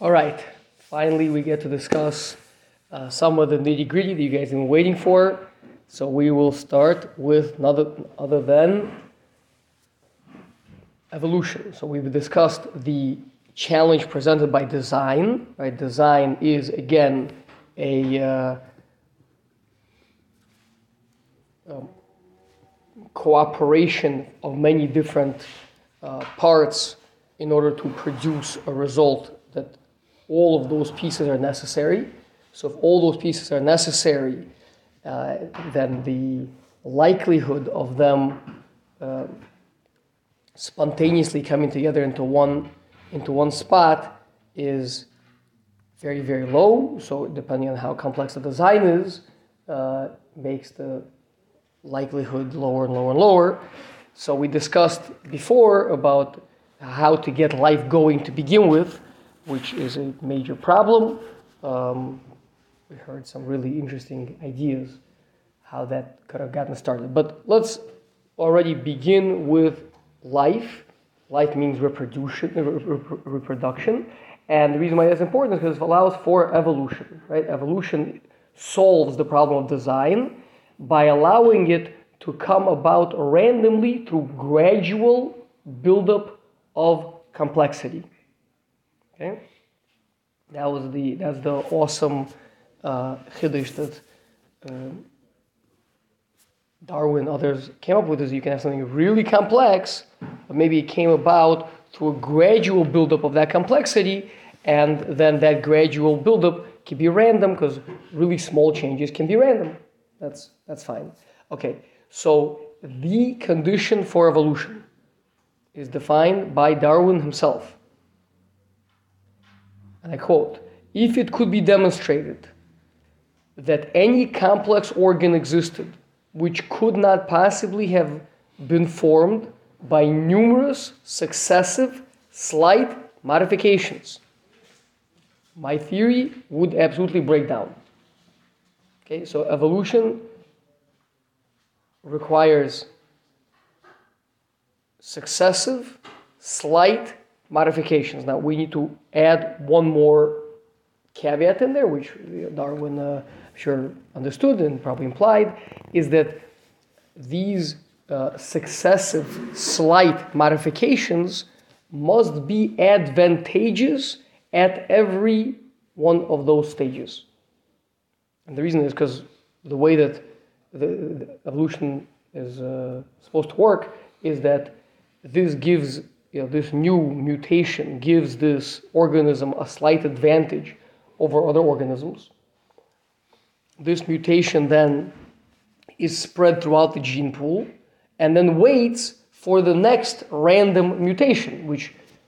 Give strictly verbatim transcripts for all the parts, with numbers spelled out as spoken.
All right, finally we get to discuss uh, some of the nitty-gritty that you guys have been waiting for. So we will start with nothing other than evolution. So we've discussed the challenge presented by design. Right, design is again a uh, um, cooperation of many different uh, parts in order to produce a result that all of those pieces are necessary. So if all those pieces are necessary, uh, then the likelihood of them uh, spontaneously coming together into one into one spot is very, very low. So depending on how complex the design is, uh, makes the likelihood lower and lower and lower. So we discussed before about how to get life going to begin with, which is a major problem. Um, we heard some really interesting ideas how that could have gotten started. But let's already begin with life. Life means reproduction, reproduction. And the reason why that's important is because it allows for evolution, right? Evolution solves the problem of design by allowing it to come about randomly through gradual buildup of complexity. Okay, that was the that's the awesome uh, chiddush that uh, Darwin and others came up with. Is you can have something really complex, but maybe it came about through a gradual buildup of that complexity, and then that gradual buildup can be random because really small changes can be random. That's that's fine. Okay, so the condition for evolution is defined by Darwin himself. And I quote, "If it could be demonstrated that any complex organ existed which could not possibly have been formed by numerous successive slight modifications, my theory would absolutely break down." Okay, so evolution requires successive slight modifications. Now we need to add one more caveat in there, which Darwin uh, sure understood and probably implied, is that these uh, successive slight modifications must be advantageous at every one of those stages. And the reason is because the way that the, the evolution is uh, supposed to work is that this gives You know, this new mutation gives this organism a slight advantage over other organisms. This mutation then is spread throughout the gene pool and then waits for the next random mutation, which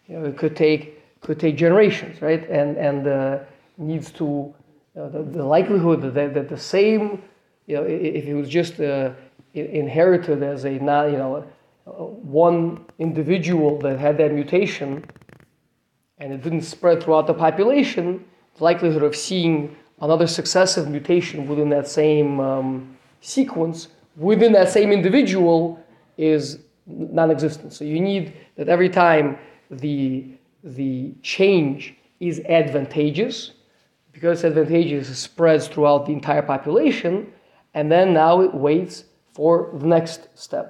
you know, it could take could take generations, right? And and uh, needs to uh, the, the likelihood that that the same, you know, if it was just uh, inherited as a not, you know. one individual that had that mutation and it didn't spread throughout the population, the likelihood of seeing another successive mutation within that same um, sequence, within that same individual, is non-existent. So you need that every time the, the change is advantageous, because advantageous spreads throughout the entire population, and then now it waits for the next step.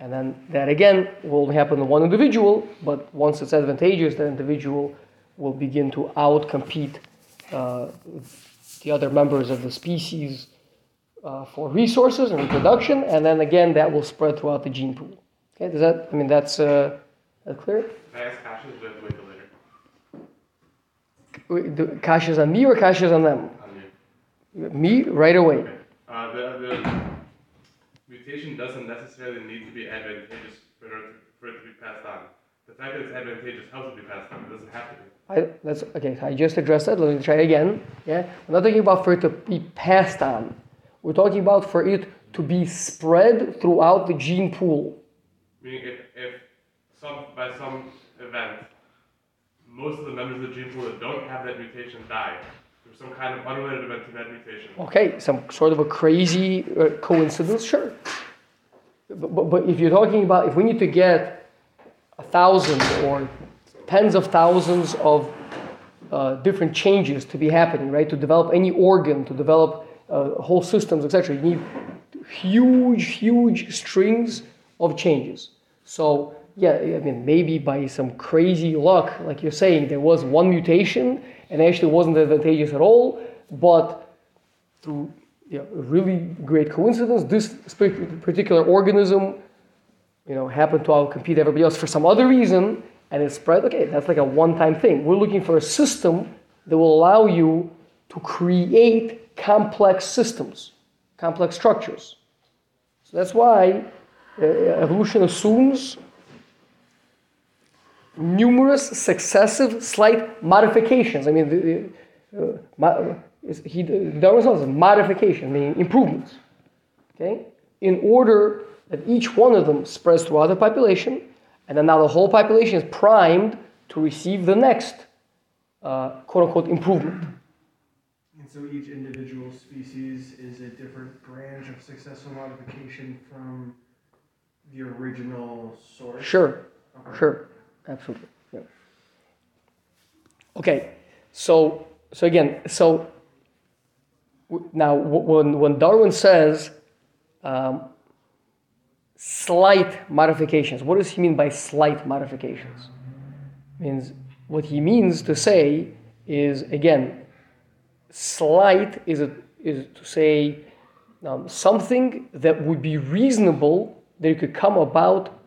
And then that again will happen to one individual, but once it's advantageous, that individual will begin to outcompete uh, the other members of the species uh, for resources and reproduction, and then again that will spread throughout the gene pool. Okay, does that, I mean, that's, uh, that's clear? Can I ask Kashas with the litter? Kashas on me or Kashas on them? On you. Me, right away. Okay. Uh, the, the... Mutation doesn't necessarily need to be advantageous for it to be passed on. The fact that it's advantageous helps it be passed on. It doesn't have to be. I, that's, okay, I just addressed that. Let me try again. Yeah, we're not talking about for it to be passed on. We're talking about for it to be spread throughout the gene pool. Meaning if, if some, by some event, most of the members of the gene pool that don't have that mutation die, there's some kind of unrelated event to that mutation. Okay, some sort of a crazy uh, coincidence, sure. But, but, but if you're talking about, if we need to get a thousand or tens of thousands of uh, different changes to be happening, right? To develop any organ, to develop uh, whole systems, et cetera. You need huge, huge strings of changes. So, yeah, I mean, maybe by some crazy luck, like you're saying, there was one mutation and it actually wasn't advantageous at all, but through you know, a really great coincidence, this particular organism, you know, happened to outcompete everybody else for some other reason, and it spread. Okay, that's like a one-time thing. We're looking for a system that will allow you to create complex systems, complex structures. So that's why uh, evolution assumes numerous successive slight modifications. I mean, the, the, uh, mo- is he, Darwin says modification, meaning improvements. Okay, in order that each one of them spreads throughout the population, and then now the whole population is primed to receive the next uh, quote-unquote improvement. And so each individual species is a different branch of successful modification from the original source? Sure, okay. sure, absolutely. Yeah. Okay, so so again, so w- now when, when Darwin says um, slight modifications. What does he mean by slight modifications? Means what he means to say is, again, slight is, a, is to say um, something that would be reasonable that it could come about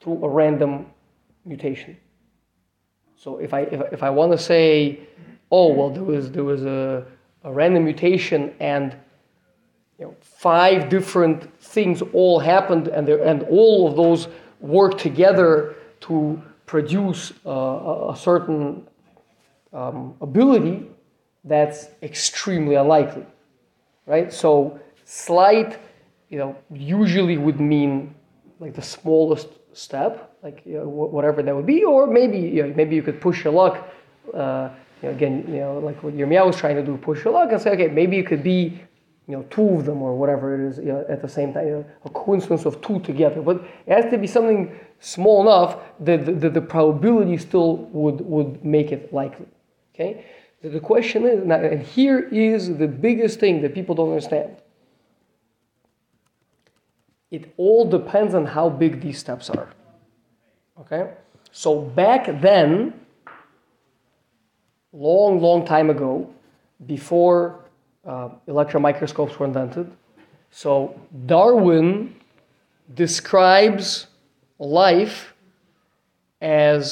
through a random mutation. So if I if, if I want to say, oh well, there was there was a, a random mutation and you know, five different things all happened, and and all of those worked together to produce uh, a, a certain um, ability. That's extremely unlikely, right? So slight, you know, usually would mean like the smallest step, like you know, wh- whatever that would be, or maybe you know, maybe you could push your luck. Uh, you know, again, you know, like what Yirmiyahu was trying to do, push your luck and say, okay, maybe it could be. You know, two of them or whatever it is you know, at the same time, you know, a coincidence of two together. But it has to be something small enough that the, that the probability still would, would make it likely. Okay? So the question is, and here is the biggest thing that people don't understand. It all depends on how big these steps are. Okay? So back then, long, long time ago, before Uh, electron microscopes were invented. So Darwin describes life as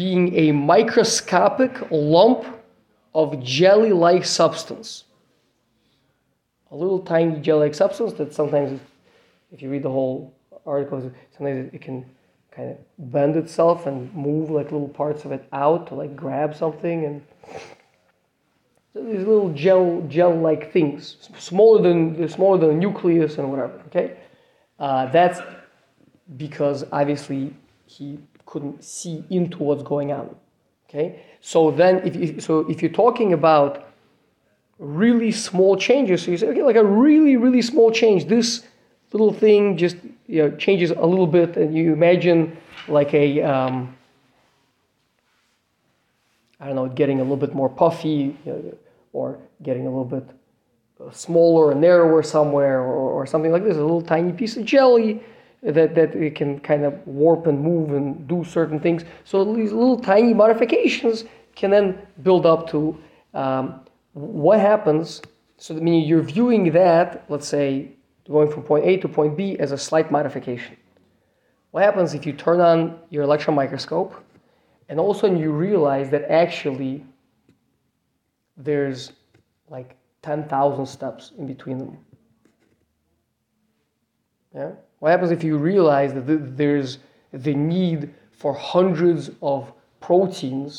being a microscopic lump of jelly-like substance. A little tiny jelly-like substance that sometimes, if you read the whole article, sometimes it can kind of bend itself and move like little parts of it out to like grab something and... These little gel, gel-like things, smaller than smaller than a nucleus and whatever. Okay, uh, that's because obviously he couldn't see into what's going on. Okay, so then if, if so, if you're talking about really small changes, so you say okay, like a really really small change. This little thing just you know changes a little bit, and you imagine like a. Um, I don't know, getting a little bit more puffy, you know, or getting a little bit smaller and narrower somewhere, or, or something like this, a little tiny piece of jelly that, that it can kind of warp and move and do certain things. So these little tiny modifications can then build up to um, what happens. So that meaning you're viewing that, let's say, going from point A to point B as a slight modification. What happens if you turn on your electron microscope? And all of a sudden you realize that actually there's like ten thousand steps in between them. Yeah? What happens if you realize that th- there's the need for hundreds of proteins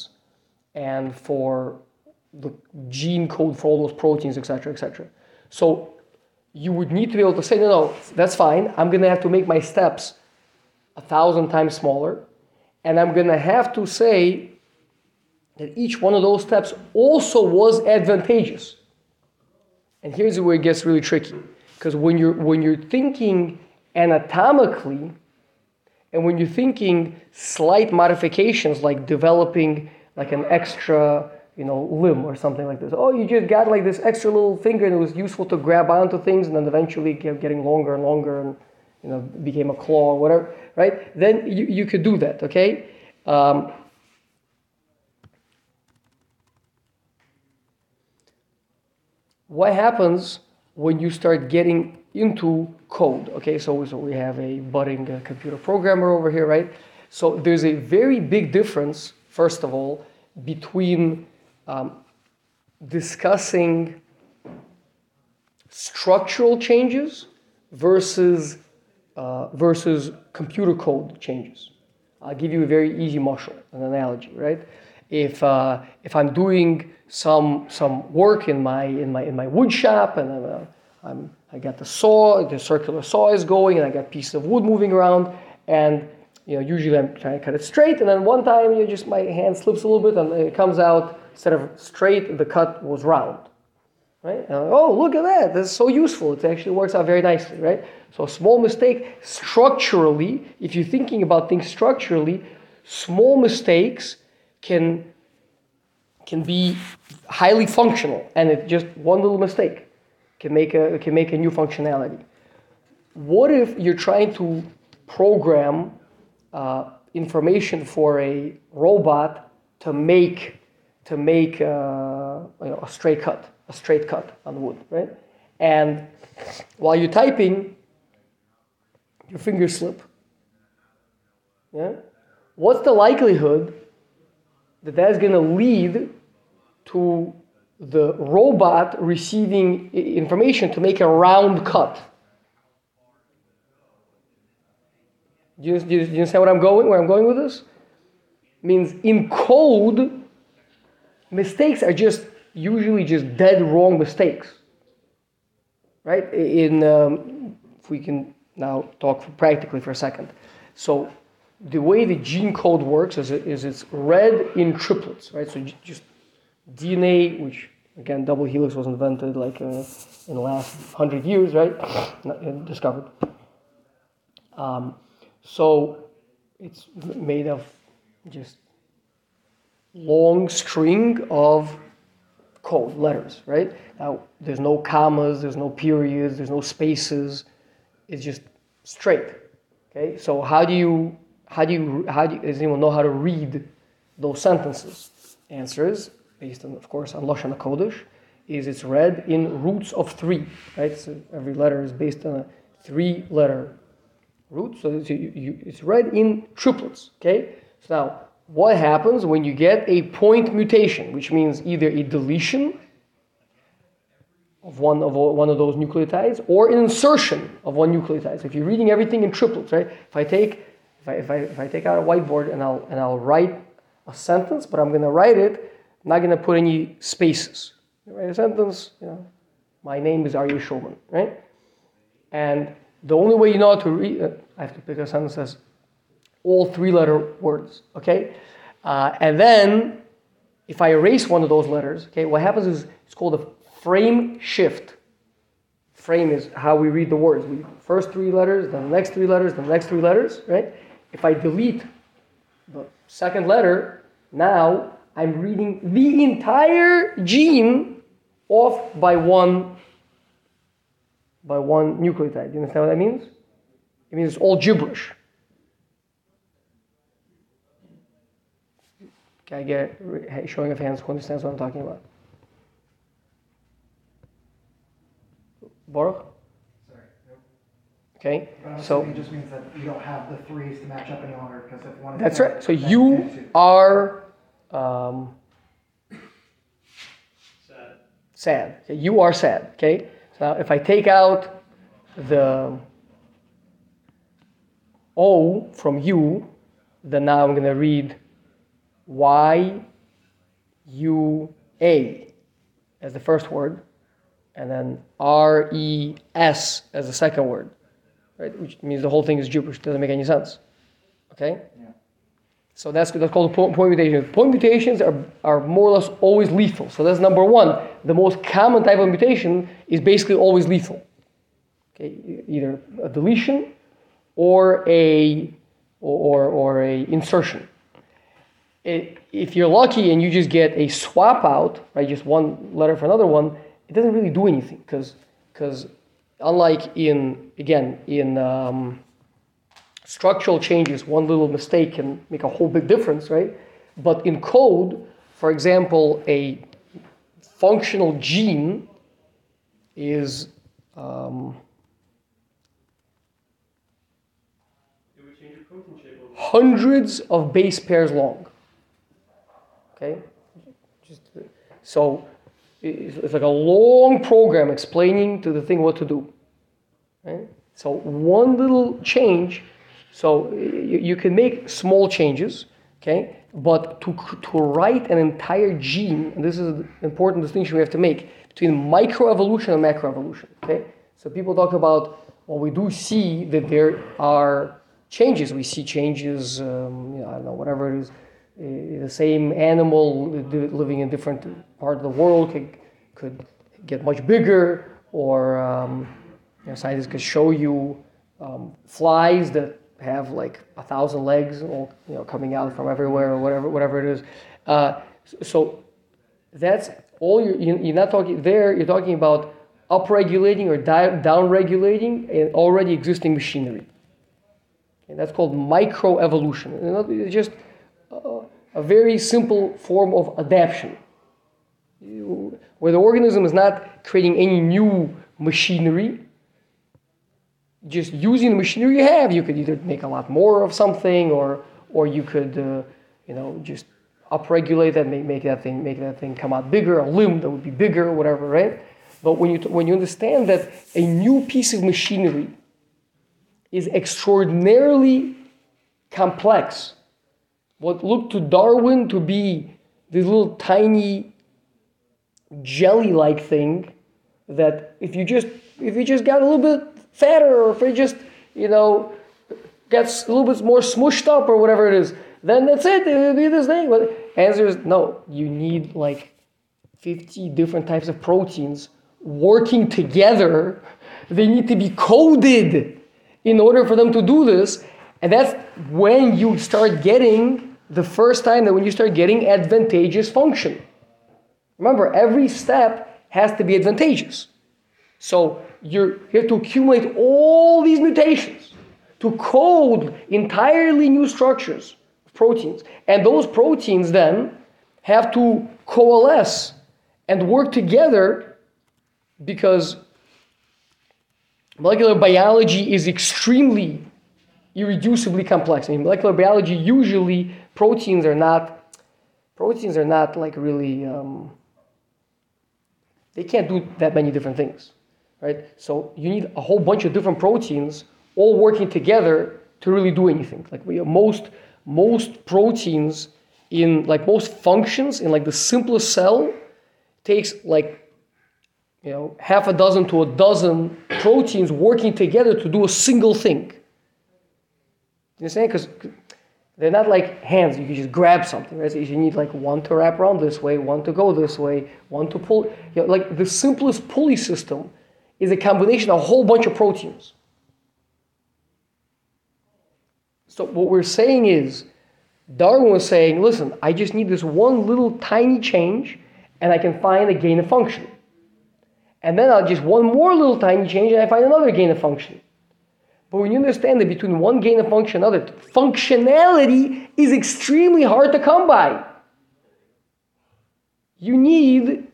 and for the gene code for all those proteins, et cetera, et cetera? So you would need to be able to say, no, no, that's fine. I'm going to have to make my steps a thousand times smaller. And I'm going to have to say that each one of those steps also was advantageous. And here's where it gets really tricky. Because when you're, when you're thinking anatomically, and when you're thinking slight modifications like developing like an extra you know, limb or something like this. Oh, you just got like this extra little finger and it was useful to grab onto things, and then eventually kept getting longer and longer and, you know, became a claw or whatever, right? Then you, you could do that, okay? Um, what happens when you start getting into code, okay? So, so we have a budding uh, computer programmer over here, right? So there's a very big difference, first of all, between um, discussing structural changes versus uh, versus computer code changes. I'll give you a very easy marshal, an analogy, right? If uh, if I'm doing some some work in my in my in my wood shop, and I'm, uh, I'm I got the saw, the circular saw is going, and I got pieces of wood moving around, and you know, usually I'm trying to cut it straight, and then one time, you know, just my hand slips a little bit, and it comes out, instead of straight, the cut was round, right? And I'm like, oh, look at that! That's so useful. It actually works out very nicely, right? So, small mistake structurally. If you're thinking about things structurally, small mistakes can can be highly functional, and it just one little mistake can make a can make a new functionality. What if you're trying to program Uh, information for a robot to make to make uh, you know, a straight cut, a straight cut on wood, right? And while you're typing, your fingers slip. Yeah, what's the likelihood that that's going to lead to the robot receiving information to make a round cut? Do you, do you understand what I'm going, where I'm going with this? Means in code, mistakes are just usually just dead wrong mistakes, right? In um, if we can now talk for practically for a second. So the way the gene code works is it, is it's read in triplets, right? So just D N A, which again double helix was invented like uh, in the last hundred years, right? Not discovered. Um, So it's made of just long string of code letters, right? Now there's no commas, there's no periods, there's no spaces. It's just straight. Okay. So how do you how do you how do you, does anyone know how to read those sentences? Answers based on, of course, on Lashon HaKodesh, is it's read in roots of three, right? So every letter is based on a three-letter root, so it's, you, you, it's read in triplets, okay? So now, what happens when you get a point mutation, which means either a deletion of one of one of those nucleotides or an insertion of one nucleotide? So if you're reading everything in triplets, right? If I take, if I if I, if I take out a whiteboard and I'll and I'll write a sentence, but I'm going to write it, I'm not going to put any spaces. You write a sentence, you know, my name is Aryeh Shulman, right? And the only way you know how to read, uh, I have to pick a sentence that says all three-letter words, okay? Uh, and then, if I erase one of those letters, okay, what happens is it's called a frame shift. Frame is how we read the words. We first three letters, then the next three letters, then the next three letters, right? If I delete the second letter, now I'm reading the entire gene off by one by one nucleotide. Do you understand what that means? It means it's all gibberish. Can I get a showing of hands who understands what I'm talking about? Baruch? Sorry, nope. Okay, but so... It just means that you don't have the threes to match up any longer, because if one... That's right, so you are... Um, sad. Sad. You are sad, okay? Now, if I take out the O from U, then now I'm going to read Y, U, A as the first word, and then R, E, S as the second word, right? Which means the whole thing is gibberish. Doesn't make any sense. Okay? Yeah. So that's, that's called point, point mutations. Point mutations are, are more or less always lethal. So that's number one. The most common type of mutation is basically always lethal. Okay, either a deletion or a or or, or a insertion. it, if you're lucky and you just get a swap out, right, just one letter for another one, it doesn't really do anything because because unlike in again in um, structural changes, one little mistake can make a whole big difference, right? But in code, for example, a functional gene is um, it would change your protein shape over hundreds of base pairs long. Okay, just so it's like a long program explaining to the thing what to do. Right? So one little change. So you, you can make small changes. Okay, but to to write an entire gene, and this is an important distinction we have to make between microevolution and macroevolution. Okay, so people talk about, well, we do see that there are changes. We see changes. Um, you know, I don't know, whatever it is, uh, the same animal living in different part of the world could could get much bigger, or um, you know, scientists could show you um, flies that have like a thousand legs, all, you know, coming out from everywhere, or whatever, whatever it is. Uh, so that's all. You're, you're not talking there. You're talking about upregulating or downregulating an already existing machinery. And that's called microevolution. It's just a, a very simple form of adaptation, where the organism is not creating any new machinery. Just using the machinery you have, you could either make a lot more of something, or or you could, uh, you know, just upregulate that, make make that thing, make that thing come out bigger, a limb that would be bigger, or whatever, right? But when you when you understand that a new piece of machinery is extraordinarily complex, what looked to Darwin to be this little tiny jelly-like thing, that if you just if you just got a little bit fatter, or if it just, you know, gets a little bit more smooshed up or whatever it is, then that's it, it'll be this thing. But answer is no, you need like fifty different types of proteins working together. They need to be coded in order for them to do this. And that's when you start getting, the first time that when you start getting advantageous function. Remember, every step has to be advantageous. So you're, you have to accumulate all these mutations to code entirely new structures of proteins. And those proteins then have to coalesce and work together, because molecular biology is extremely, irreducibly complex. I mean, molecular biology, usually proteins are not, proteins are not like really, um, they can't do that many different things. Right? So you need a whole bunch of different proteins all working together to really do anything. Like we have most most proteins in like most functions in like the simplest cell takes like, you know, half a dozen to a dozen proteins working together to do a single thing. You understand? Because they're not like hands. You can just grab something. Right? So you need like one to wrap around this way, one to go this way, one to pull. You know, like the simplest pulley system is a combination of a whole bunch of proteins. So what we're saying is, Darwin was saying, listen, I just need this one little tiny change, and I can find a gain of function. And then I'll just one more little tiny change, and I find another gain of function. But when you understand that between one gain of function and another, functionality is extremely hard to come by. You need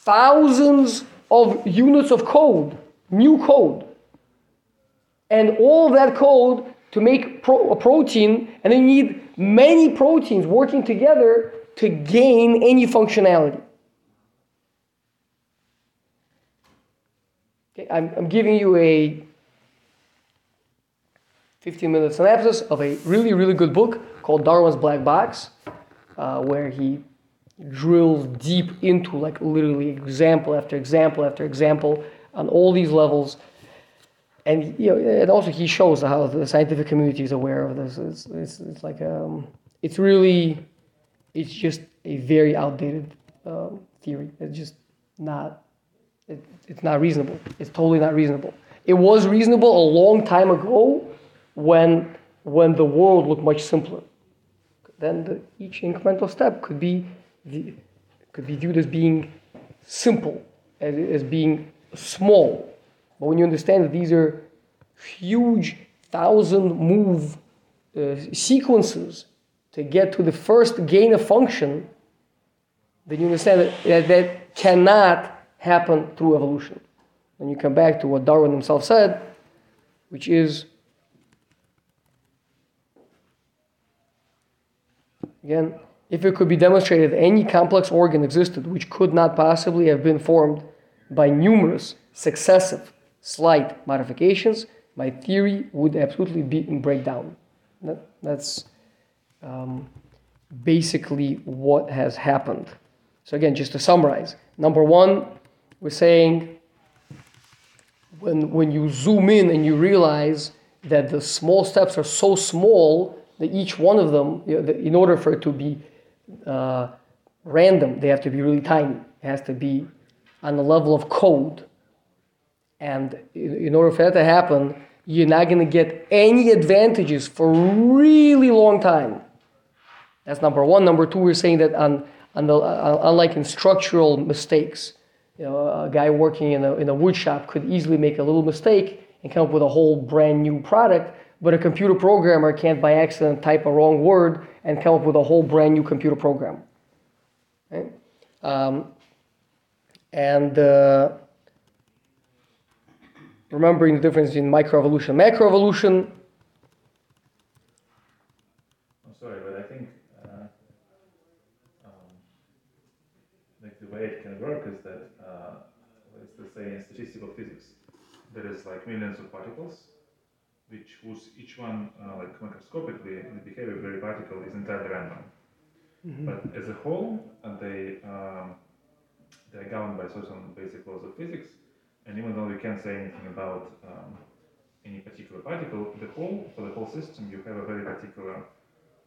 thousands of units of code, new code, and all that code to make pro- a protein, and then you need many proteins working together to gain any functionality. Okay, I'm, I'm giving you a fifteen minute synopsis of a really, really good book called Darwin's Black Box, uh, where he drills deep into like literally example after example after example on all these levels, and you know, and also he shows how the scientific community is aware of this. It's it's, it's like um, it's really, it's just a very outdated um, theory. It's just not, it, it's not reasonable. It's totally not reasonable. It was reasonable a long time ago when when the world looked much simpler. then the, each incremental step could be the, could be viewed as being simple, as, as being small. But when you understand that these are huge thousand move uh, sequences to get to the first gain of function, then you understand that, that that cannot happen through evolution. And you come back to what Darwin himself said, which is, again, if it could be demonstrated any complex organ existed which could not possibly have been formed by numerous successive slight modifications, my theory would absolutely be in breakdown. That, that's um, basically what has happened. So again, just to summarize, number one, we're saying when, when you zoom in and you realize that the small steps are so small that each one of them, you know, the, in order for it to be uh, random, they have to be really tiny. It has to be on the level of code. And in, in order for that to happen, you're not going to get any advantages for really long time. That's number one. Number two, we're saying that on, on the, uh, unlike in structural mistakes, you know, a guy working in a, in a wood shop could easily make a little mistake and come up with a whole brand new product, but a computer programmer can't by accident type a wrong word and come up with a whole brand new computer program. Right? Um, and uh, remembering the difference between microevolution and macroevolution. I'm sorry, but I think uh, um, like the way it can work is that uh, it's the same in statistical physics. There is like millions of particles, which was each one, uh, like microscopically, the behavior of every particle is entirely random. Mm-hmm. But as a whole, uh, they um, they are governed by certain basic laws of physics, and even though you can't say anything about um, any particular particle, the whole for the whole system you have a very particular,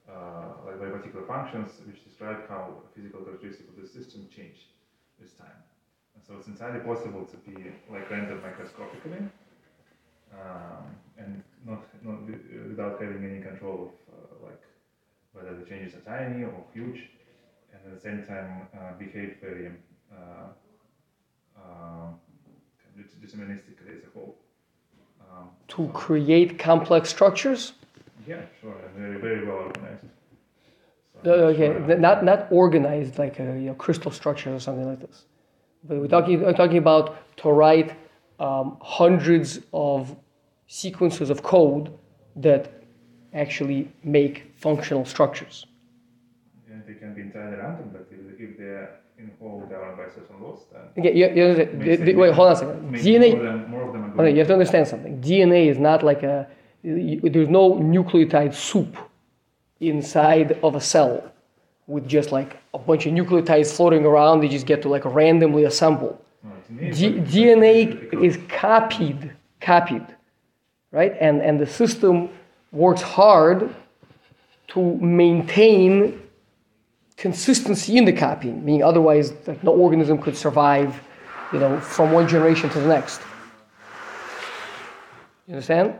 uh, like very particular functions which describe how physical characteristics of the system change with time. And so it's entirely possible to be like random microscopically. Um, and not, not without having any control of uh, like whether the changes are tiny or huge, and at the same time uh, behave very uh, uh, deterministically as a whole. Um, to so create complex structures? Yeah, sure, and very, very well organized. So uh, okay, sure not not organized like a you know, crystal structure or something like this, but we're talking we're talking about to write. Um, hundreds of sequences of code that actually make functional structures. Yeah, they can be entirely random, but if they're involved by certain laws, then... Okay, you, you the, the, wait, hold on a second. D N A... More than, more of them okay, you have to understand something. D N A is not like a... You, there's no nucleotide soup inside of a cell with just like a bunch of nucleotides floating around. They just get to like randomly assemble. D- DNA is copied, copied, right? And and the system works hard to maintain consistency in the copying, meaning otherwise like, no organism could survive, you know, from one generation to the next. You understand?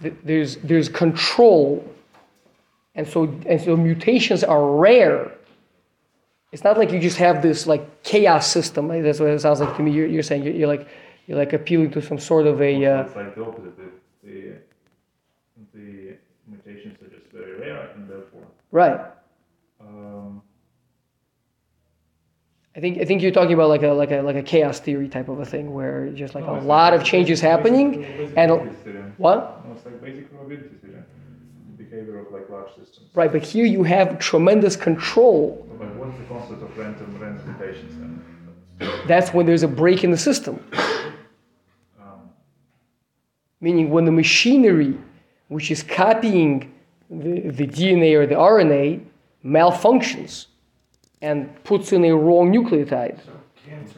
There's there's control, and so and so mutations are rare. It's not like you just have this like chaos system. Like, that's what it sounds like to me. You're, you're saying you're, you're like you're like appealing to some sort of a. Uh, it's like the opposite. The, the, the mutations are just very rare, and therefore. Right. Um, I think I think you're talking about like a like a like a chaos theory type of a thing where just like no, a lot like of changes happening and what? No, it's like basic probability theory. Behavior of like large systems. Right, but here you have tremendous control. But what's the concept of random randomizations then? That's when there's a break in the system. Um. Meaning when the machinery, which is copying the, the D N A or the R N A, malfunctions and puts in a wrong nucleotide. So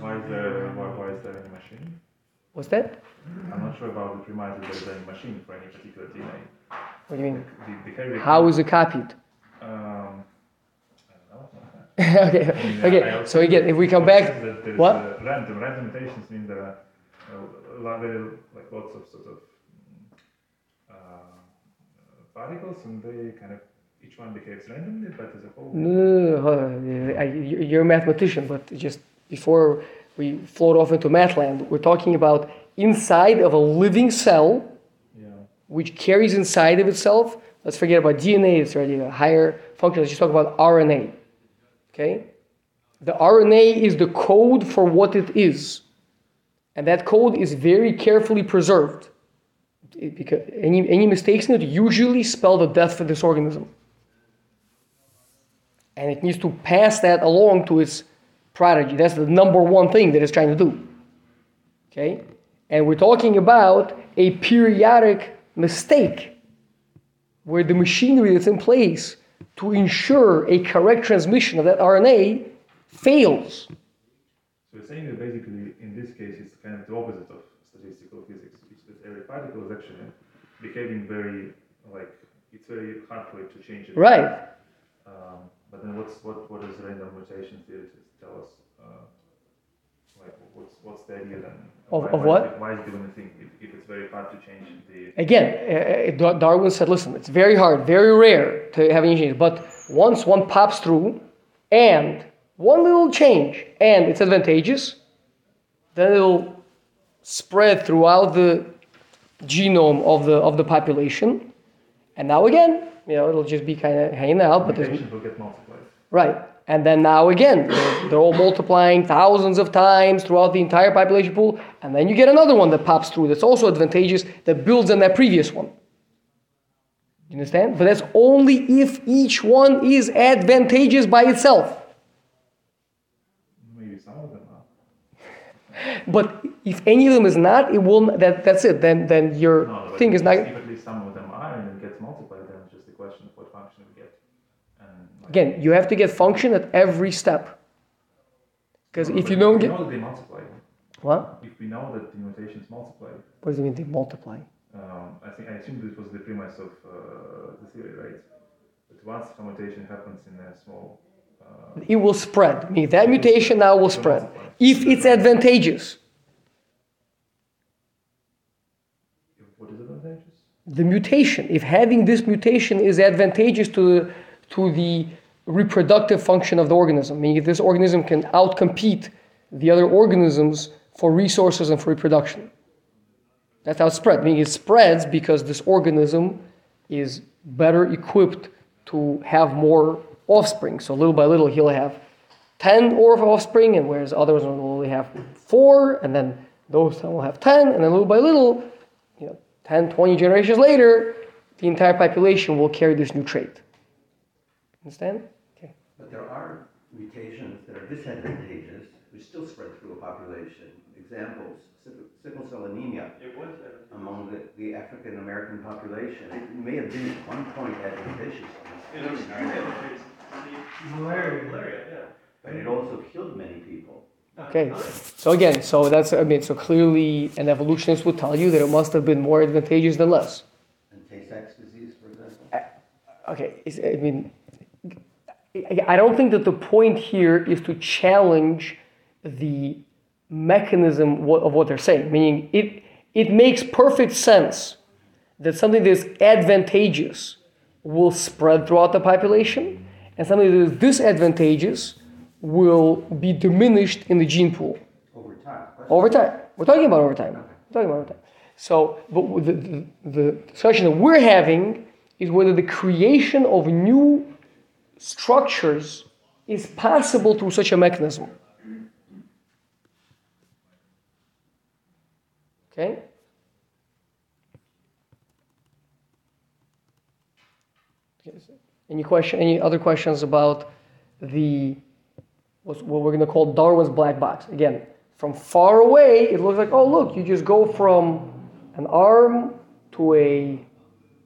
why is there, why, why is there any machine? What's that? I'm not sure about the premise that there's any machine for any particular D N A. What do you mean? The, the, the How is it copied? Um, I don't know. okay, I mean, okay. So again, if we come back, what? Uh, random randomizations mean there are uh, like lots of sort of uh, particles, and they kind of each one behaves randomly, but as a whole... No, uh, you're a mathematician, but just before we float off into math land, we're talking about inside of a living cell, yeah, which carries inside of itself. Let's forget about D N A, it's already a higher function. Let's just talk about R N A, okay? The R N A is the code for what it is. And that code is very carefully preserved. It, because any, any mistakes in it usually spell the death for this organism. And it needs to pass that along to its prodigy. That's the number one thing that it's trying to do. Okay? And we're talking about a periodic mistake where the machinery that's in place to ensure a correct transmission of that R N A fails. So you're saying that basically in this case it's kind of the opposite of statistical physics, which is that every particle is actually behaving very, like, it's very hard for it to change it. Right. Um, but then what's what what is random mutation theory to tell us? Uh, like what's what's the idea then? Of, why, of what? Why is it doing the thing if, if it's very hard to change the... Again, uh, Darwin said, listen, it's very hard, very rare to have any change, but once one pops through and one little change, and it's advantageous, then it'll spread throughout the genome of the of the population. And now again, you know, it'll just be kind of hanging out. But mutations will get multiplied. Right. And then now again, they're, they're all multiplying thousands of times throughout the entire population pool. And then you get another one that pops through that's also advantageous, that builds on that previous one. You understand? But that's only if each one is advantageous by itself. But if any of them is not, it will. That that's it. Then then your no, thing is not. If at least some of them are, and it gets multiplied, then it's just a question of what function we get. And like, again, you have to get function at every step. Because no, if you don't if we get, know that they multiply. What? If we know that the mutations multiply. What does it mean they multiply? Um, I think I assume this was the premise of uh, the theory, right? That once a mutation happens in a small. Uh, it will spread. I mean, that mutation now will spread. If it's advantageous. If what is advantageous? The mutation. If having this mutation is advantageous to, to the reproductive function of the organism. Meaning if this organism can outcompete the other organisms for resources and for reproduction. That's how it spreads. Meaning it spreads because this organism is better equipped to have more offspring. So little by little he'll have ten offspring, and whereas others will only have four, and then those will have ten, and then little by little, you know, ten, twenty generations later, the entire population will carry this new trait. Understand? Okay. But there are mutations that are disadvantageous, which still spread through a population. Examples, sickle cell anemia among the, the African American population. It may have been at one point advantageous. It was malaria, yeah. But it also killed many people. Okay, so again, so that's, I mean, so clearly an evolutionist would tell you that it must have been more advantageous than less. And Tay-Sachs disease, for example? I, okay, it's, I mean, I don't think that the point here is to challenge the mechanism of what they're saying, meaning it it makes perfect sense that something that is advantageous will spread throughout the population, and something that is disadvantageous will be diminished in the gene pool. Over time. Over time. We're talking about over time. We're talking about over time. So, but the, the, the discussion that we're having is whether the creation of new structures is possible through such a mechanism. Okay? Any question? Any other questions about the what we're going to call Darwin's black box? Again, from far away, it looks like, oh look, you just go from an arm to a,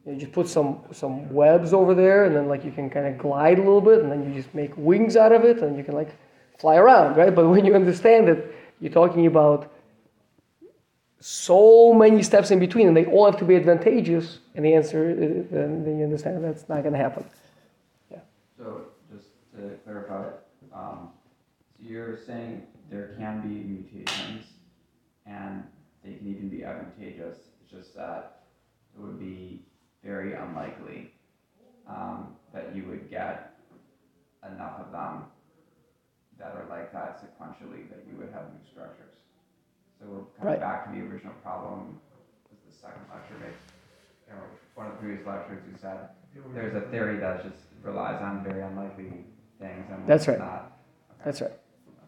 you just put some some webs over there, and then like you can kind of glide a little bit, and then you just make wings out of it, and you can like fly around, right? But when you understand that you're talking about so many steps in between, and they all have to be advantageous, and the answer, then you understand that's not going to happen. Yeah. So just to clarify, um, so you're saying there can be mutations, and they can even be advantageous. It's just that it would be very unlikely um, that that are like that sequentially, that you would have new structures. So we're coming right. back to the original problem. It was the second lecture, maybe. One of the previous lectures, you said there's a theory that just relies on very unlikely things. And that's right. Not. Okay. That's right.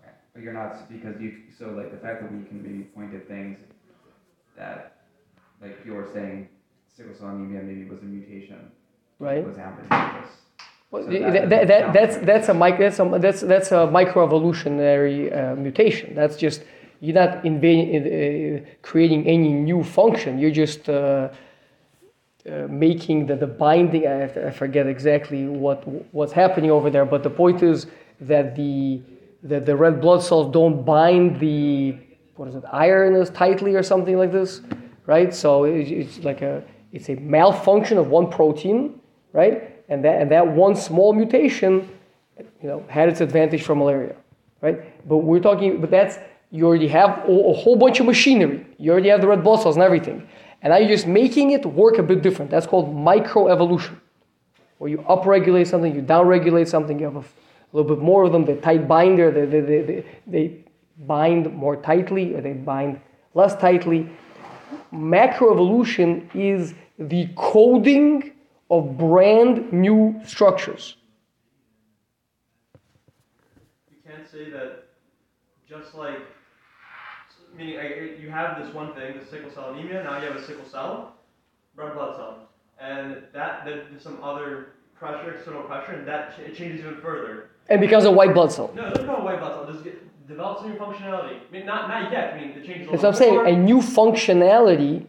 Okay. But you're not, because you, so like the fact that we can maybe point at things that, like you were saying, sickle cell anemia maybe was a mutation. Right. Was happening to this. Well, so that, that, that, that's that's a micro that's a, that's that's a microevolutionary uh, mutation. That's just you're not invading, uh, creating any new function. You're just uh, uh, making the, the binding. I, I forget exactly what what's happening over there. But the point is that the that the red blood cells don't bind the what is it iron as tightly or something like this, right? So it, it's like a it's a malfunction of one protein, right? And that and that one small mutation, you know, had its advantage for malaria, right? But we're talking, but that's, you already have a, a whole bunch of machinery. You already have the red blood cells and everything. And now you're just making it work a bit different. That's called microevolution, where you upregulate something, you downregulate something, you have a, a little bit more of them, they tight binder, they, they, they, they, they bind more tightly, or they bind less tightly. Macroevolution is the coding of brand new structures. You can't say that just like, meaning I, you have this one thing, the sickle cell anemia, now you have a sickle cell, red blood cell, and that there's some other pressure, external pressure, and that it changes even further. And becomes a white blood cell. No, there's no white blood cell. This develops new functionality. I mean, not not yet. I mean, the change. That's what I'm saying. A new functionality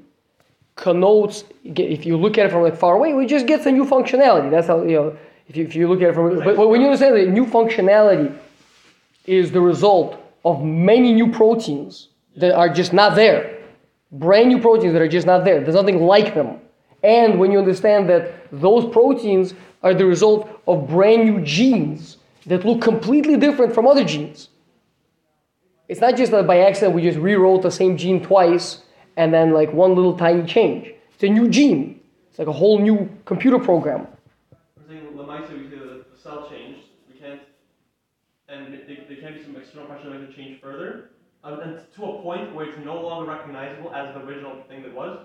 connotes, if you look at it from like far away, it just gets a new functionality. That's how, you know, if you, if you look at it from, but when you understand that new functionality is the result of many new proteins that are just not there, brand new proteins that are just not there, there's nothing like them. And when you understand that those proteins are the result of brand new genes that look completely different from other genes. It's not just that by accident we just rewrote the same gene twice and then like one little tiny change. It's a new gene. It's like a whole new computer program. I'm saying Lamaisa, we do the cell change. We can't, and there can be some external pressure that can change further, um, and to a point where it's no longer recognizable as the original thing that was.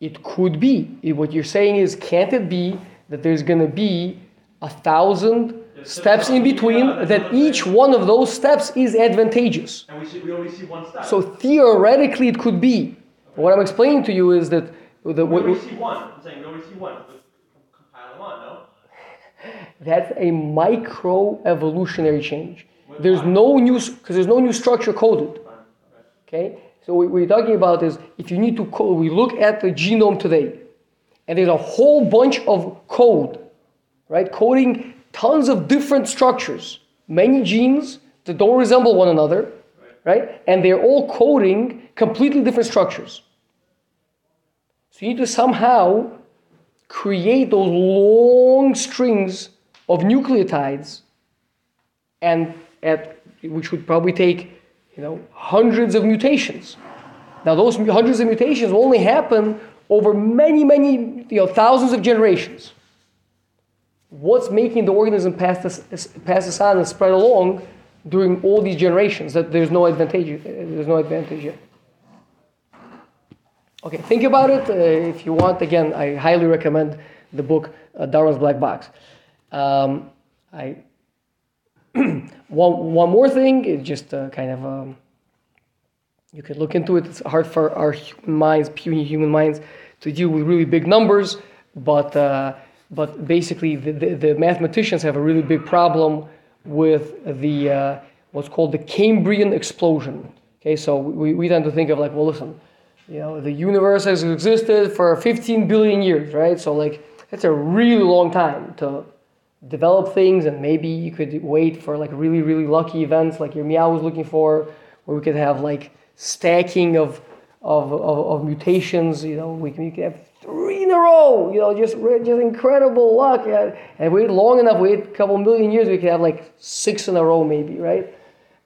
It could be. It, what you're saying is, can't it be that there's going to be a thousand there's steps in between, yeah, that each thing. One of those steps is advantageous? And we see, we only see one step. So theoretically, it could be. What I'm explaining to you is that the we only see one. I'm saying we only see one. Compile them on, no? That's a microevolutionary change. There's no new because there's no new structure coded. Okay. So what we're talking about is if you need to code. We look at the genome today, and there's a whole bunch of code, right? Coding tons of different structures, many genes that don't resemble one another, right? And they're all coding completely different structures. So you need to somehow create those long strings of nucleotides, and at which would probably take, you know, hundreds of mutations. Now those hundreds of mutations will only happen over many, many, you know, thousands of generations. What's making the organism pass this, pass this on and spread along during all these generations, that there's no advantage, there's no advantage yet. Okay, think about it. Uh, if you want, again, I highly recommend the book uh, Darwin's Black Box. Um, I one one more thing. It's just uh, kind of um, you can look into it. It's hard for our human minds, puny human minds, to deal with really big numbers, but uh, but basically the, the, the mathematicians have a really big problem with the uh, what's called the Cambrian explosion. Okay, so we, we tend to think of like, well, listen, you know, the universe has existed for fifteen billion years, right? So like, that's a really long time to develop things, and maybe you could wait for like really, really lucky events, like your meow was looking for, where we could have like stacking of of of, of mutations. You know, we can, we can have three in a row. You know, just just incredible luck. And wait long enough, wait a couple million years, we could have like six in a row, maybe, right?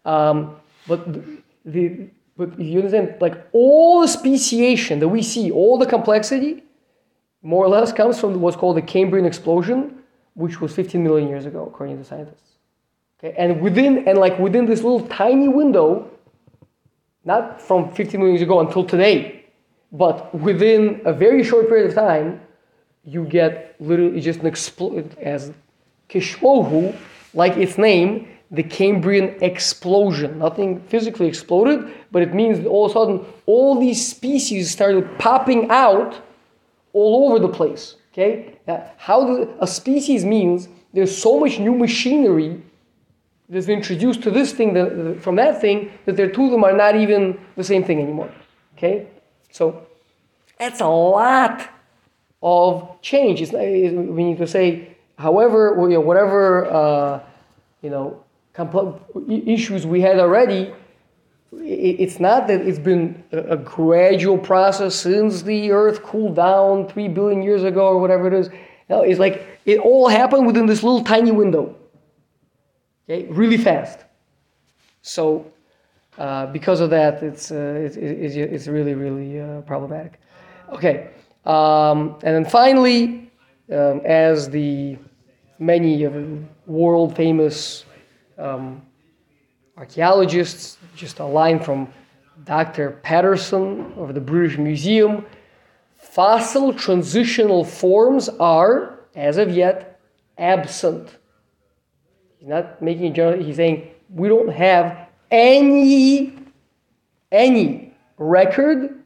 Um, but the, the but you understand, like all the speciation that we see, all the complexity, more or less comes from what's called the Cambrian explosion, which was fifteen million years ago, according to scientists. Okay, and within and like within this little tiny window, not from fifteen million years ago until today, but within a very short period of time, you get literally just an explosion, as Kishmohu, like its name, the Cambrian explosion. Nothing physically exploded, but it means that all of a sudden all these species started popping out all over the place. Okay, now, how do a species means there's so much new machinery that's been introduced to this thing, that, from that thing, that their two of them are not even the same thing anymore. Okay, so that's a lot of change. It's not, it, we need to say, however, you know, whatever uh, you know compl- issues we had already, it, it's not that it's been a, a gradual process since the Earth cooled down three billion years ago or whatever it is. No, it's like it all happened within this little tiny window. Okay, really fast. So, uh, because of that, it's uh, it's, it's it's really really uh, problematic. Okay, um, and then finally, um, as the many of world famous um, archaeologists, just a line from Doctor Patterson of the British Museum: fossil transitional forms are, as of yet, absent. He's not making a general, he's saying we don't have any any record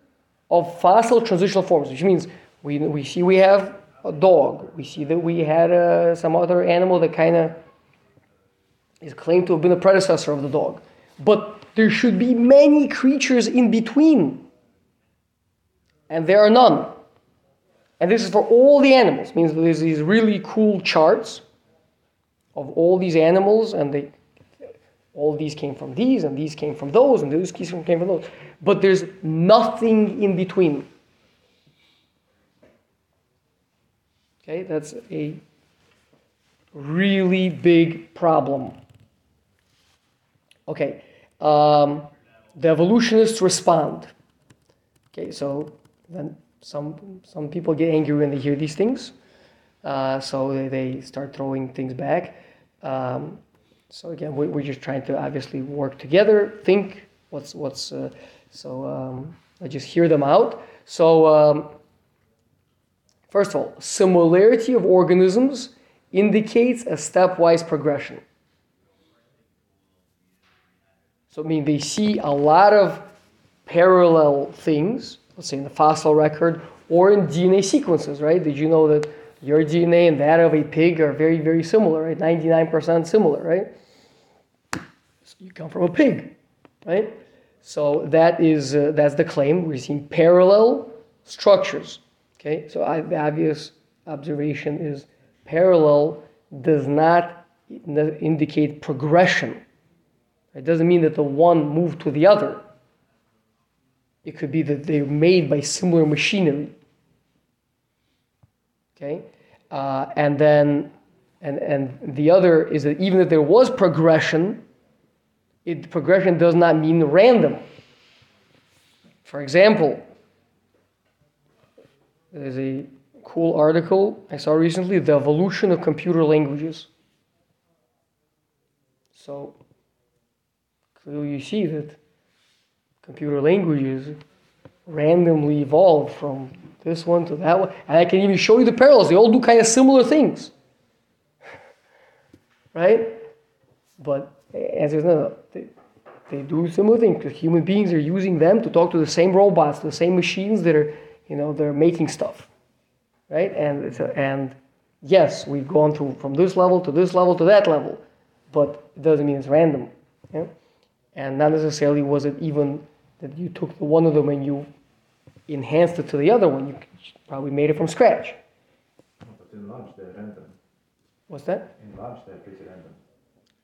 of fossil transitional forms, which means we we see we have a dog, we see that we had uh, some other animal that kind of is claimed to have been a predecessor of the dog. But there should be many creatures in between. And there are none. And this is for all the animals. It means there's these really cool charts of all these animals, and they, all these came from these, and these came from those, and those came from those. But there's nothing in between. Okay, that's a really big problem. Okay, um, the evolutionists respond. Okay, so then some some people get angry when they hear these things. Uh, so they, they start throwing things back. Um, so again, we, we're just trying to obviously work together, think what's what's. Uh, so um, I just hear them out. So um, first of all, similarity of organisms indicates a stepwise progression. So I mean, they see a lot of parallel things, let's say in the fossil record or in D N A sequences, right? Did you know that your D N A and that of a pig are very, very similar, right? ninety-nine percent similar, right? So you come from a pig, right? So that is uh, that's the claim. We're seeing parallel structures, okay? So I, the obvious observation is parallel does not indicate progression. It doesn't mean that the one moved to the other. It could be that they're made by similar machinery. Okay, uh, and then, and and the other is that even if there was progression, it progression does not mean random. For example, there's a cool article I saw recently: the evolution of computer languages. So clearly, you see that computer languages randomly evolved from this one to that one. And I can even show you the parallels. They all do kind of similar things. Right? But as there's no, they, they do similar things because human beings are using them to talk to the same robots, the same machines that are, you know, they're making stuff. Right? And it's a, and yes, we've gone through from this level to this level to that level, but it doesn't mean it's random. Yeah? And not necessarily was it even that you took the one of them and you enhanced it to the other one. You probably made it from scratch. But in large, they're random. What's that? In large, they're pretty random.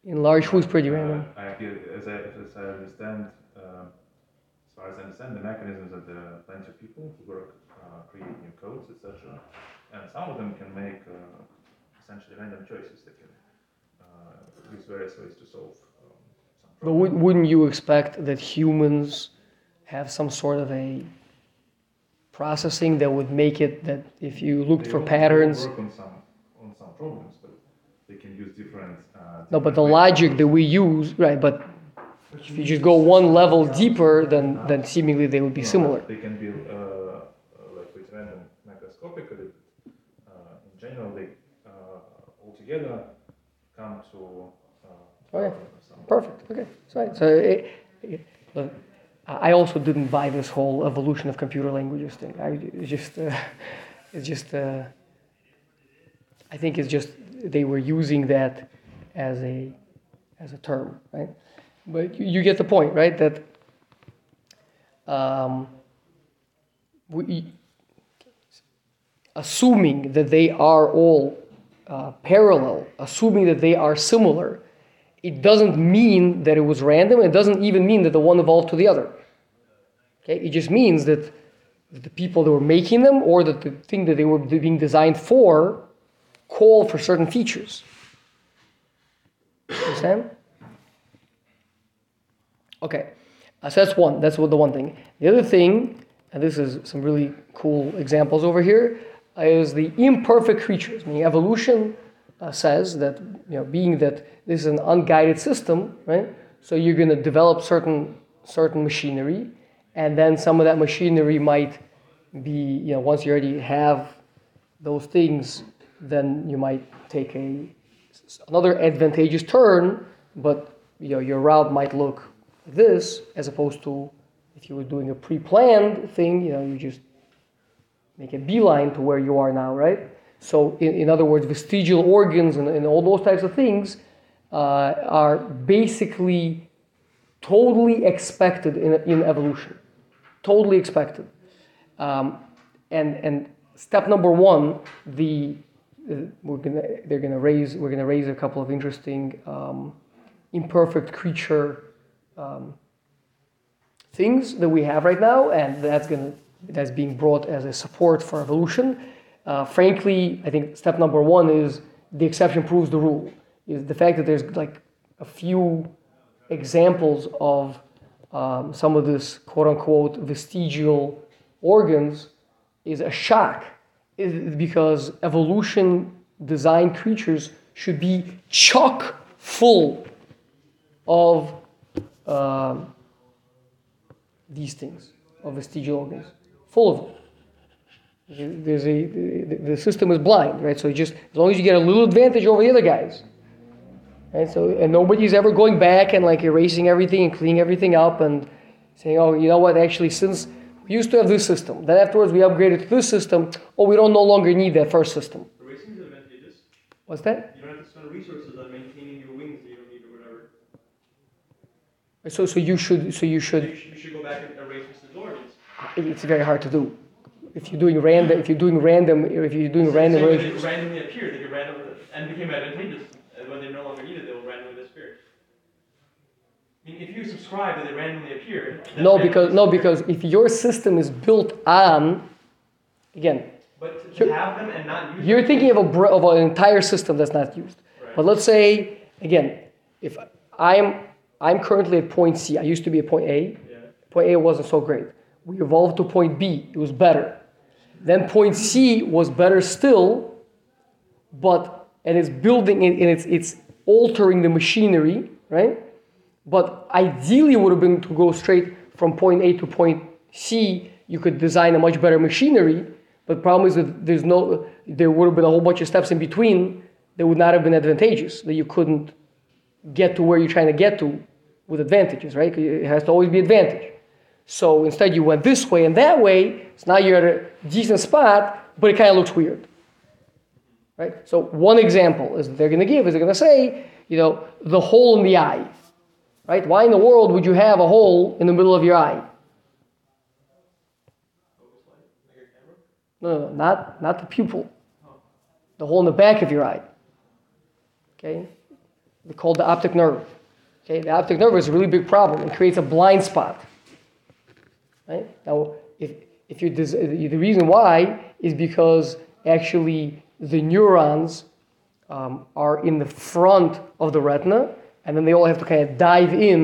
In large, who's pretty uh, random? I, as, I, as I understand, uh, as far as I understand, the mechanisms that there are plenty of people who work, uh, create new codes, et cetera. And some of them can make uh, essentially random choices. They can uh, use various ways to solve um, some problems. But wouldn't you expect that humans have some sort of a processing that would make it that if you looked they for patterns, work on some on some problems, but They can use different. Uh, different no, but the logic that we use, right? But if you just go one level deeper, then then seemingly they would be yeah, similar. They can be uh, like with random microscopically. Uh, in general, they uh, altogether come to. Uh, okay. Perfect. Okay. So, so it, it, uh, I also didn't buy this whole evolution of computer languages thing. I just, uh, it's just, uh, I think it's just they were using that as a, as a term, right? But you get the point, right? That um, we, assuming that they are all uh, parallel, assuming that they are similar, it doesn't mean that it was random. It doesn't even mean that the one evolved to the other. Okay, it just means that the people that were making them, or that the thing that they were being designed for, call for certain features. Understand? Okay, uh, so that's one. That's what the one thing. The other thing, and this is some really cool examples over here, uh, is the imperfect creatures. Meaning evolution uh, says that, you know, being that this is an unguided system, right? So you're going to develop certain certain machinery, and then some of that machinery might be, you know, once you already have those things, then you might take a another advantageous turn, but you know your route might look this, as opposed to if you were doing a pre-planned thing, you know, you just make a beeline to where you are now, right? So in, in other words, vestigial organs and, and all those types of things uh, are basically totally expected in, in evolution. Totally expected. Um, and and step number one, the uh, we're gonna they're gonna raise we're gonna raise a couple of interesting um, imperfect creature Um, things that we have right now, and that's gonna that's being brought as a support for evolution. Uh, frankly, I think step number one is the exception proves the rule. Is the fact that there's like a few examples of um, some of this quote-unquote vestigial organs is a shock, is because evolution designed creatures should be chock full of Uh, these things, of vestigial organs, full of them. There's a, the, the system is blind, right? So just as long as you get a little advantage over the other guys, right? So, and nobody's ever going back and like erasing everything and cleaning everything up and saying, oh, you know what, actually, since we used to have this system, then afterwards we upgraded to this system, oh, we don't no longer need that first system. Erasing the advantages? What's that? You don't have to spend resources on maintaining your wings. So, so you should, so you should. You should, you should go back and erase the organs. It's very hard to do. If you're doing random, if you're doing random, if you're doing so, random. So when it randomly appeared, they randomly and became advantageous. And when they no longer needed, they will randomly disappear. I mean, if you subscribe that they randomly appear. No, because no, because if your system is built on, again. But to have them and not use. You're them. Thinking of a of an entire system that's not used. Right. But let's say again, if I'm. I'm currently at point C. I used to be at point A. Yeah. Point A wasn't so great. We evolved to point B. It was better. Then point C was better still, but and it's building and it's it's altering the machinery, right? But ideally, it would have been to go straight from point A to point C. You could design a much better machinery, but the problem is that there's no there would have been a whole bunch of steps in between that would not have been advantageous, that you couldn't get to where you're trying to get to with advantages, right? It has to always be advantage. So instead you went this way and that way, so now you're at a decent spot, but it kind of looks weird, right? So one example is that they're going to give is they're going to say, you know, the hole in the eye, right? Why in the world would you have a hole in the middle of your eye? No, no, no, not, not the pupil. The hole in the back of your eye, okay? Called the optic nerve. Okay, the optic nerve is a really big problem. It creates a blind spot. Right now, if if you des- the reason why is because actually the neurons um, are in the front of the retina, and then they all have to kind of dive in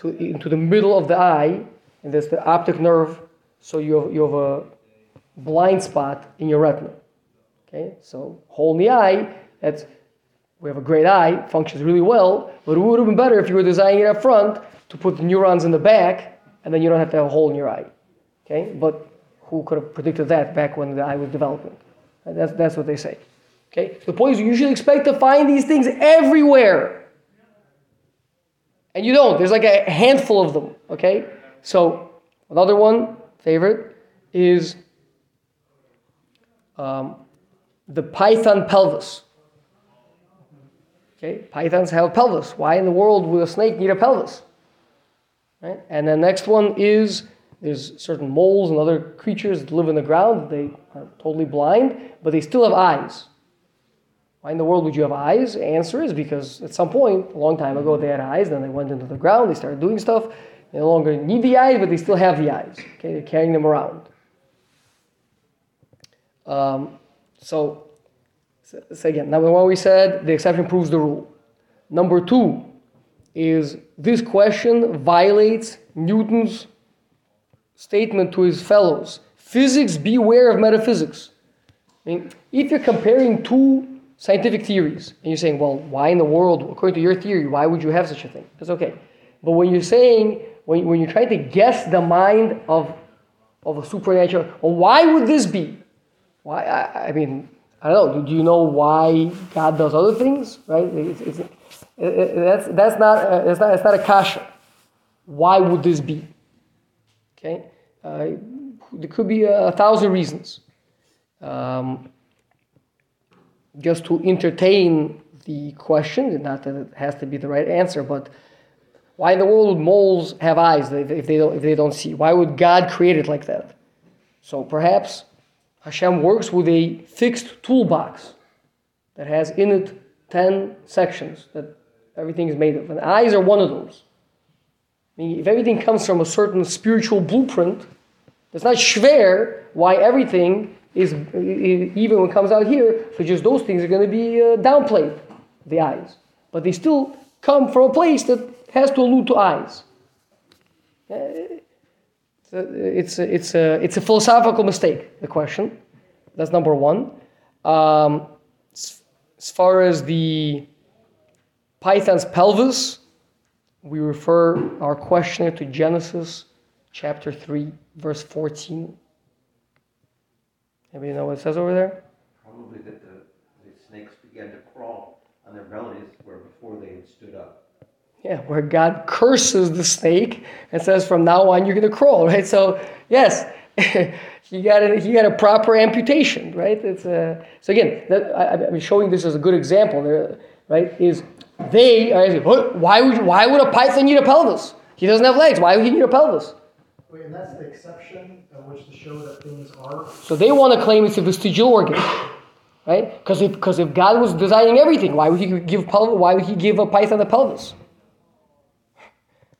to into the middle of the eye, and that's the optic nerve. So you have, you have a blind spot in your retina. Okay, so hole in the eye. That's we have a great eye, functions really well, but it would have been better if you were designing it up front to put neurons in the back, and then you don't have to have a hole in your eye. Okay, but who could have predicted that back when the eye was developing? That's, that's what they say. Okay, the point is you usually expect to find these things everywhere. And you don't. There's like a handful of them. Okay, so another one, favorite, is um, the python pelvis. Okay, pythons have a pelvis. Why in the world would a snake need a pelvis? Right? And the next one is there's certain moles and other creatures that live in the ground. They are totally blind, but they still have eyes. Why in the world would you have eyes? The answer is because at some point, a long time ago, they had eyes. Then they went into the ground. They started doing stuff. They no longer need the eyes, but they still have the eyes. Okay, they're carrying them around. Um, so, so, so again, number one, we said the exception proves the rule. Number two is this question violates Newton's statement to his fellows. Physics, beware of metaphysics. I mean, if you're comparing two scientific theories, and you're saying, well, why in the world, according to your theory, why would you have such a thing? That's okay. But when you're saying, when, when you're trying to guess the mind of, of a supernatural, well, why would this be? Why, I, I mean, I don't know, do you know why God does other things? Right? It's, it's, it, it, that's, that's not, uh, it's not, it's not a kasha. Why would this be? Okay, uh, there could be a, a thousand reasons. Um, just to entertain the question, not that it has to be the right answer, but why in the world would moles have eyes if they don't, if they don't see? Why would God create it like that? So perhaps Hashem works with a fixed toolbox that has in it ten sections that everything is made of, and eyes are one of those. I mean, if everything comes from a certain spiritual blueprint, that's not shver why everything is, even when it comes out here, so just those things are going to be uh, downplayed, the eyes. But they still come from a place that has to allude to eyes. It's a, it's a, it's a, it's a philosophical mistake, the question. That's number one. Um, as far as the python's pelvis, we refer our questioner to Genesis chapter three, verse fourteen. Anybody know what it says over there? Probably that the, the snakes began to crawl on their bellies where before they had stood up. Yeah, where God curses the snake and says, from now on you're going to crawl, right? So, yes, he got a, he got a proper amputation, right? It's a, so again, that, I, I'm showing this as a good example there, right, is... They are asking, why would, you, why would a python need a pelvis? He doesn't have legs. Why would he need a pelvis? Wait, and that's the exception in which to show that things are. So they want to claim it's a vestigial organ, right? Because if, because if God was designing everything, why would he give pelvis, why would he give a python a pelvis?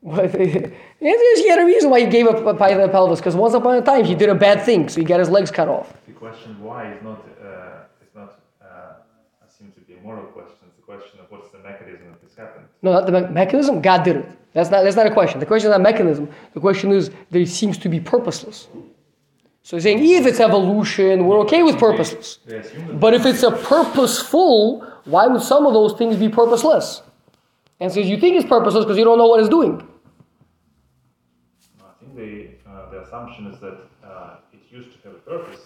But he had a reason why he gave a python a pelvis, because once upon a time he did a bad thing, so he got his legs cut off. The question why is not, uh, it's not uh, assumed to be a moral question. Question of what's the mechanism that this happened? No, not the me- mechanism. God did it. That's not. That's not a question. The question is not mechanism. The question is there seems to be purposeless. So saying if it's evolution, we're okay with purposeless. But if it's a purposeful, why would some of those things be purposeless? And so you think it's purposeless because you don't know what it's doing. I think the uh, the assumption is that uh, it used to have a purpose,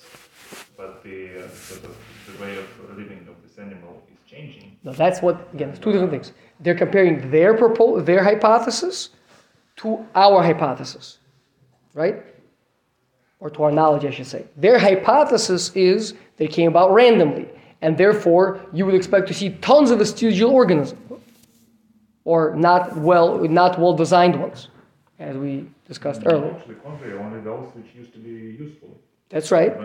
but the uh, sort of the way of living of this animal is changing. No, that's what, again, it's two different things. They're comparing their propo- their hypothesis to our hypothesis, right? Or to our knowledge, I should say. Their hypothesis is they came about randomly, and therefore you would expect to see tons of vestigial organisms, or not well, not well-designed ones, as we discussed no, earlier. Actually, contrary, only those which used to be useful. That's right.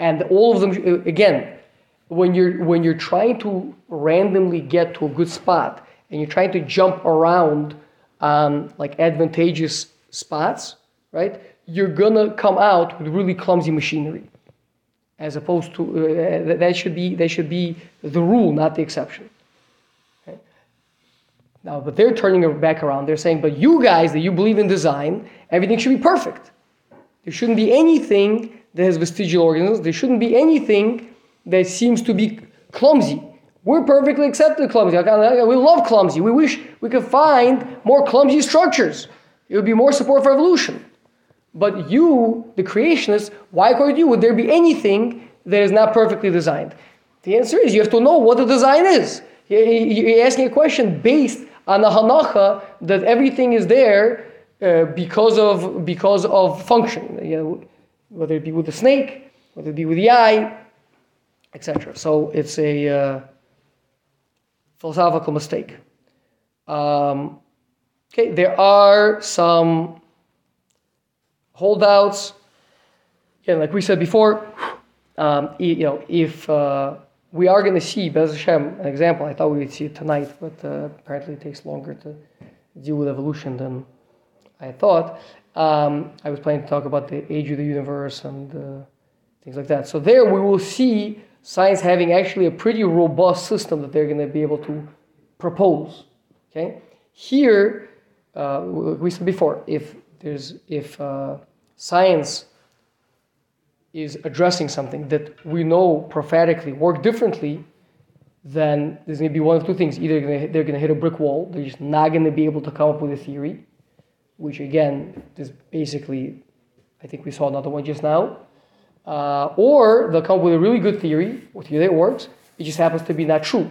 And all of them, again, when you're when you're trying to randomly get to a good spot and you're trying to jump around um, like advantageous spots, right? You're gonna come out with really clumsy machinery, as opposed to uh, that should be that should be the rule, not the exception. Okay? Now, but they're turning it back around. They're saying, but you guys that you believe in design, everything should be perfect. There shouldn't be anything that has vestigial organisms. There shouldn't be anything that seems to be clumsy We're perfectly accepted clumsy. We love clumsy. We wish we could find more clumsy structures. It would be more support for evolution. But you, the creationists, why according to you would there be anything that is not perfectly designed? The answer is you have to know what the design is. You're asking a question based on the hanacha that everything is there uh, because of because of function. You know, whether it be with the snake, whether it be with the eye, et cetera. So it's a uh, philosophical mistake. Um, okay, there are some holdouts. Again, like we said before, um, you know, if uh, we are going to see Be'ezras Hashem, an example. I thought we would see it tonight, but uh, apparently it takes longer to deal with evolution than I thought. Um, I was planning to talk about the age of the universe and uh, things like that. So there we will see science having actually a pretty robust system that they're going to be able to propose. Okay, here uh, we said before, if there's if uh, science is addressing something that we know prophetically work differently, then there's going to be one of two things: either they're going to hit a brick wall, they're just not going to be able to come up with a theory, which again is basically, I think we saw another one just now. Uh, or they'll come up with a really good theory, a theory that works, it just happens to be not true.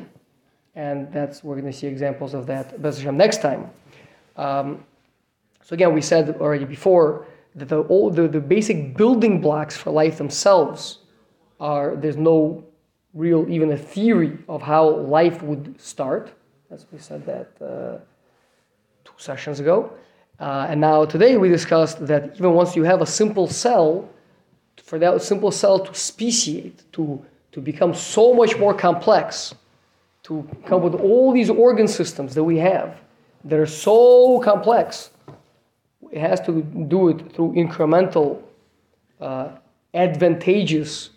And that's, we're going to see examples of that Be'ezras Hashem next time. Um, so again, we said already before that the, old, the, the basic building blocks for life themselves are, there's no real, even a theory of how life would start, as we said that uh, two sessions ago. Uh, and now today we discussed that even once you have a simple cell, for that simple cell to speciate, to, to become so much more complex, to come with all these organ systems that we have that are so complex, it has to do it through incremental, uh, advantageous,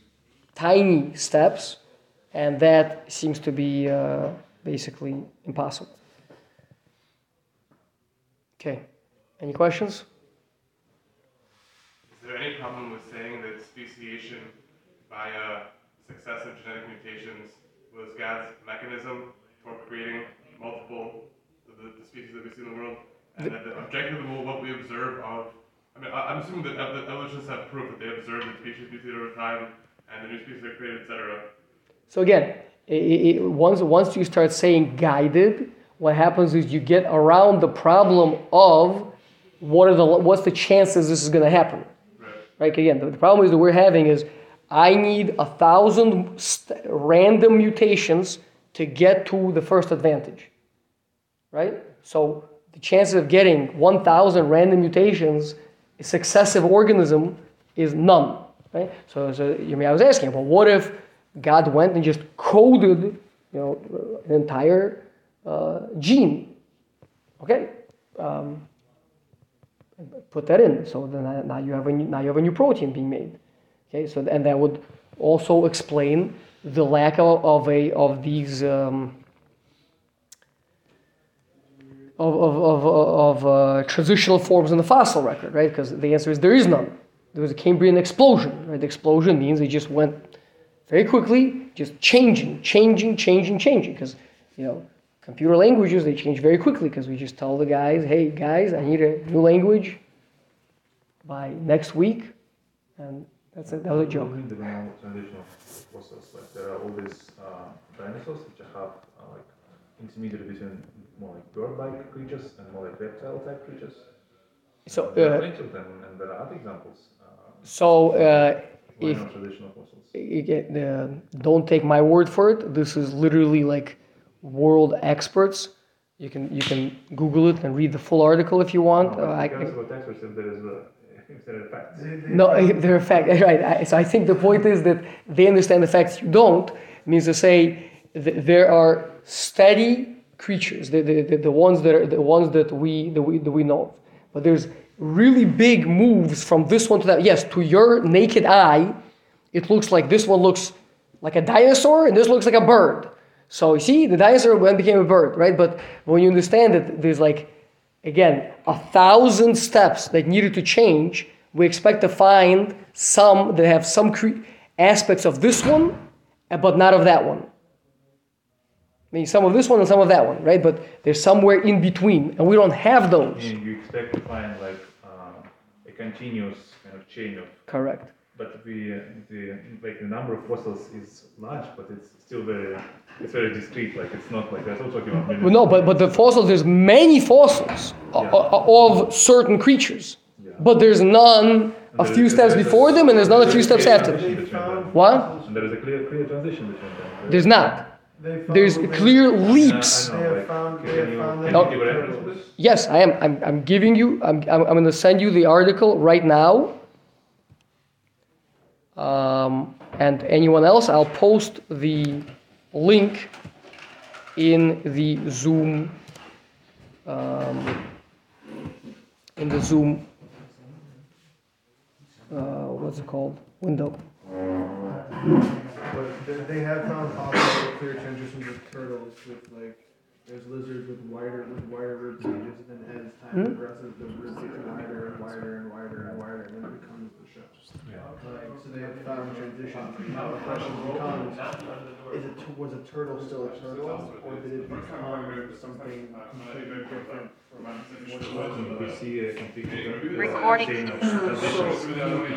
tiny steps, and that seems to be uh, basically impossible. Okay, any questions? Is there any problem with saying that speciation by uh, successive genetic mutations was God's mechanism for creating multiple of the, the species that we see in the world? And the, that the objective of what we observe of, I mean, I'm assuming that evolutionists have proof that they observe the species mutated over time and the new species are created, et cetera. So again, it, it, once once you start saying guided, what happens is you get around the problem of what are the what's the chances this is going to happen. Right, again, the problem is that we're having is I need a thousand st- random mutations to get to the first advantage, right? So the chances of getting one thousand random mutations, a successive organism, is none, right? So, so you mean, I was asking, well, what if God went and just coded, you know, an entire uh, gene? Okay. Um, Put that in, so then now you have a new, now you have a new protein being made. Okay, so and that would also explain the lack of, of a of these um, of of of, of uh, transitional forms in the fossil record, right? Because the answer is there is none. There was a Cambrian explosion. Right, the explosion means it just went very quickly, just changing, changing, changing, changing. Because you know. Computer languages, they change very quickly because we just tell the guys, hey guys, I need a new language by next week. And that's a, that was a joke. In the transitional process, like there are always uh, dinosaurs which have uh, like intermediate between more like bird-like creatures and more like reptile-type creatures. So uh, there are many of them, and there are other examples. Uh, so uh, if traditional process. It, uh, don't take my word for it. This is literally like world experts. You can you can Google it and read the full article if you want. No, uh, I, about experts, if there is a, if there are facts. No, they're a fact. Right. I, so I think the point is that they understand the facts you don't. It means to say that there are steady creatures, the the, the, the ones that are the ones that we that we that we know of. But there's really big moves from this one to that. Yes, to your naked eye, it looks like this one looks like a dinosaur and this looks like a bird. So you see, the dinosaur went became a bird, right? But when you understand that there's like, again, a thousand steps that needed to change, we expect to find some that have some cre- aspects of this one, but not of that one. Maybe some of this one and some of that one, right? But they're somewhere in between, and we don't have those. You, you expect to find like um, a continuous kind of chain of... Correct. But the, the like the number of fossils is large, but it's still very it's very discrete. Like it's not like that's all talking about. Well, no, but but the fossils, there's many fossils yeah. of, of certain creatures, yeah. but there's none a few steps before them, and there's not a few steps after them. What? And there is a clear clear transition between them. There's, there's not. There's clear leaps. I know, like, found, can you, can you give yes, I am. I'm I'm giving you. I'm I'm, I'm going to send you the article right now. Um, and anyone else, I'll post the link in the Zoom um, in the Zoom uh, what's it called window. But they have found also clear transitions with turtles, with like there's lizards with wider with wider rib cages, and as time mm-hmm. progresses, the ribs get wider and wider and wider and wider, and then it becomes the shell. Yeah. Like, so they have found transitions. Now the question becomes: Is it was a turtle still a turtle, or did it become something completely different from what it was? We see a completely recording.